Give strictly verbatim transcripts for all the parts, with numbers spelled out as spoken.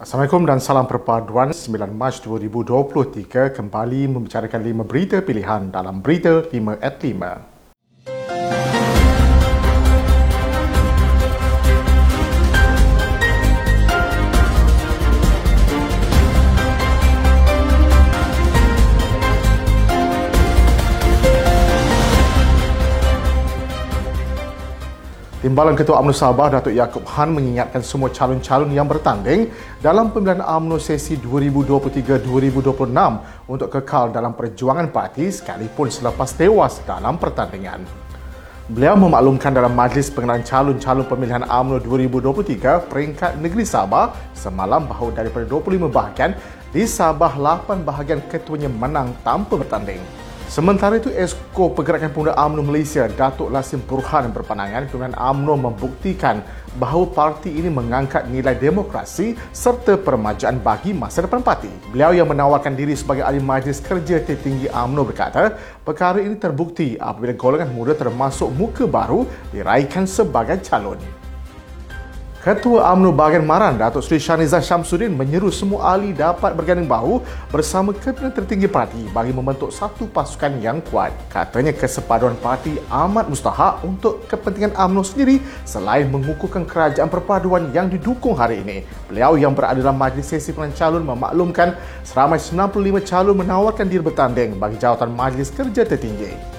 Assalamualaikum dan salam perpaduan. sembilan Mac dua ribu dua puluh tiga kembali membicarakan lima berita pilihan dalam Berita lima at lima. Timbalan Ketua UMNO Sabah Datuk Yaakob Han mengingatkan semua calon-calon yang bertanding dalam pemilihan UMNO sesi dua ribu dua puluh tiga dua ribu dua puluh enam untuk kekal dalam perjuangan parti sekalipun selepas tewas dalam pertandingan. Beliau memaklumkan dalam majlis pengenalan calon-calon pemilihan UMNO dua ribu dua puluh tiga peringkat negeri Sabah semalam bahawa daripada dua puluh lima bahagian di Sabah, lapan bahagian ketuanya menang tanpa bertanding. Sementara itu, Esko Pergerakan Pemuda UMNO Malaysia Datuk Laksim Purhan berpandangan pemilihan UMNO membuktikan bahawa parti ini mengangkat nilai demokrasi serta permajaan bagi masa depan parti. Beliau yang menawarkan diri sebagai ahli majlis kerja tertinggi UMNO berkata, perkara ini terbukti apabila golongan muda termasuk muka baru diraikan sebagai calon. Ketua UMNO Bahagian Maran Datuk Sri Shaniza Syamsuddin menyeru semua ahli dapat berganding bahu bersama Kabinet Tertinggi Parti bagi membentuk satu pasukan yang kuat. Katanya kesepaduan parti amat mustahak untuk kepentingan UMNO sendiri selain mengukuhkan kerajaan perpaduan yang didukung hari ini. Beliau yang berada dalam majlis sesi pengenalan calon memaklumkan seramai enam puluh lima calon menawarkan diri bertanding bagi jawatan majlis kerja tertinggi.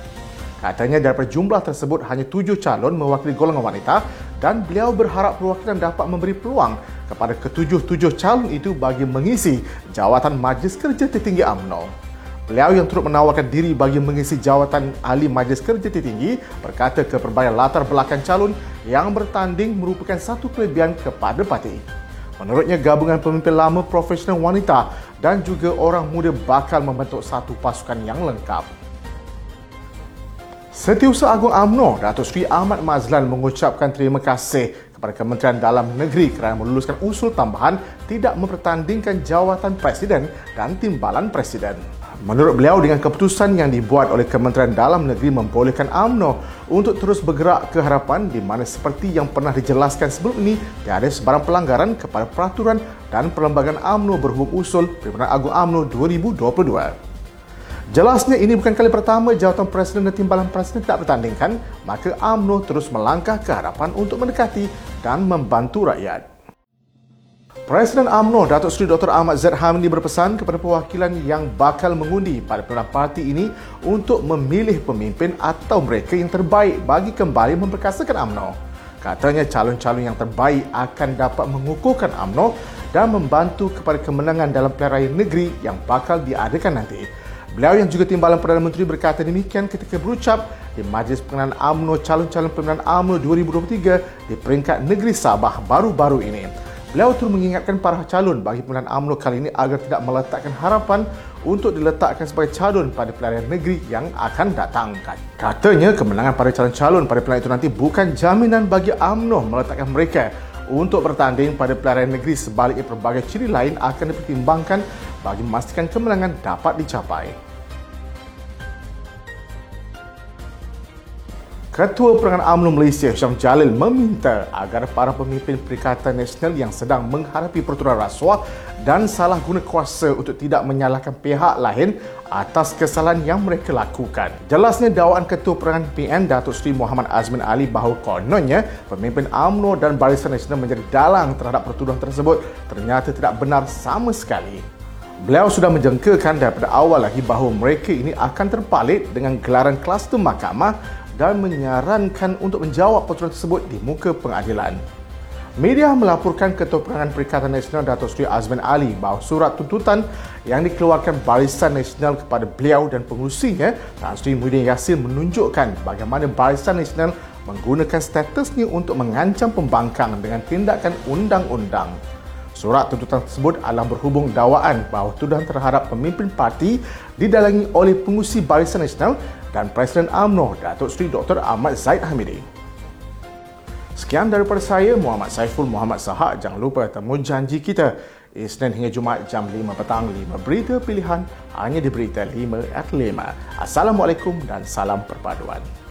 Katanya daripada jumlah tersebut hanya tujuh calon mewakili golongan wanita dan beliau berharap perwakilan dapat memberi peluang kepada ketujuh-tujuh calon itu bagi mengisi jawatan Majlis Kerja Tertinggi UMNO. Beliau yang turut menawarkan diri bagi mengisi jawatan ahli Majlis Kerja Tertinggi berkata keperbaikan latar belakang calon yang bertanding merupakan satu kelebihan kepada parti. Menurutnya, gabungan pemimpin lama, profesional wanita dan juga orang muda bakal membentuk satu pasukan yang lengkap. Setiausaha Agung UMNO, Datuk Seri Ahmad Mazlan mengucapkan terima kasih kepada Kementerian Dalam Negeri kerana meluluskan usul tambahan tidak mempertandingkan jawatan Presiden dan Timbalan Presiden. Menurut beliau, dengan keputusan yang dibuat oleh Kementerian Dalam Negeri membolehkan UMNO untuk terus bergerak ke hadapan di mana seperti yang pernah dijelaskan sebelum ini, tiada sebarang pelanggaran kepada peraturan dan perlembagaan UMNO berhubung usul Perintah Agung UMNO dua ribu dua puluh dua. Jelasnya ini bukan kali pertama jawatan Presiden dan Timbalan Presiden tidak bertandingkan, maka UMNO terus melangkah ke hadapan untuk mendekati dan membantu rakyat. Presiden UMNO Datuk Seri Dr Ahmad Zahid Hamidi berpesan kepada perwakilan yang bakal mengundi pada pilihan parti ini untuk memilih pemimpin atau mereka yang terbaik bagi kembali memperkasakan UMNO. Katanya calon-calon yang terbaik akan dapat mengukuhkan UMNO dan membantu kepada kemenangan dalam pilihan raya negeri yang bakal diadakan nanti. Beliau yang juga Timbalan Perdana Menteri berkata demikian ketika berucap di Majlis Pengenalan UMNO Calon-Calon Pemilihan UMNO dua ribu dua puluh tiga di peringkat negeri Sabah baru-baru ini. Beliau turut mengingatkan para calon bagi pemilihan UMNO kali ini agar tidak meletakkan harapan untuk diletakkan sebagai calon pada pilihan negeri yang akan datang. Katanya kemenangan para calon-calon pada pilihan itu nanti bukan jaminan bagi UMNO meletakkan mereka untuk bertanding pada pilihan negeri, sebaliknya pelbagai ciri lain akan dipertimbangkan bagi memastikan kemenangan dapat dicapai. Ketua Pergerakan UMNO Malaysia Isham Jalil meminta agar para pemimpin Perikatan Nasional yang sedang menghadapi pertuduhan rasuah dan salah guna kuasa untuk tidak menyalahkan pihak lain atas kesalahan yang mereka lakukan. Jelasnya dakwaan Ketua Pergerakan P N Datuk Seri Muhammad Azmin Ali bahawa kononnya pemimpin UMNO dan Barisan Nasional menjadi dalang terhadap pertuduhan tersebut ternyata tidak benar sama sekali. Beliau sudah menjengkelkan daripada awal lagi bahawa mereka ini akan terpalit dengan gelaran kluster mahkamah dan menyarankan untuk menjawab pertuduhan tersebut di muka pengadilan. Media melaporkan Ketua Pergerakan Perikatan Nasional Datuk Seri Azmin Ali bahawa surat tuntutan yang dikeluarkan Barisan Nasional kepada beliau dan pengurusinya, Datuk Seri Muhyiddin Yassin, menunjukkan bagaimana Barisan Nasional menggunakan statusnya untuk mengancam pembangkang dengan tindakan undang-undang. Surat tuntutan tersebut adalah berhubung dakwaan bahawa tuduhan terhadap pemimpin parti didalangi oleh pengurusi Barisan Nasional dan Presiden UMNO Datuk Seri Dr Ahmad Zahid Hamidi. Sekian daripada saya, Muhammad Saiful Muhammad Sahak. Jangan lupa temu janji kita Isnin hingga Jumaat jam lima petang, lima berita pilihan hanya di Berita lima at lima. Assalamualaikum dan salam perpaduan.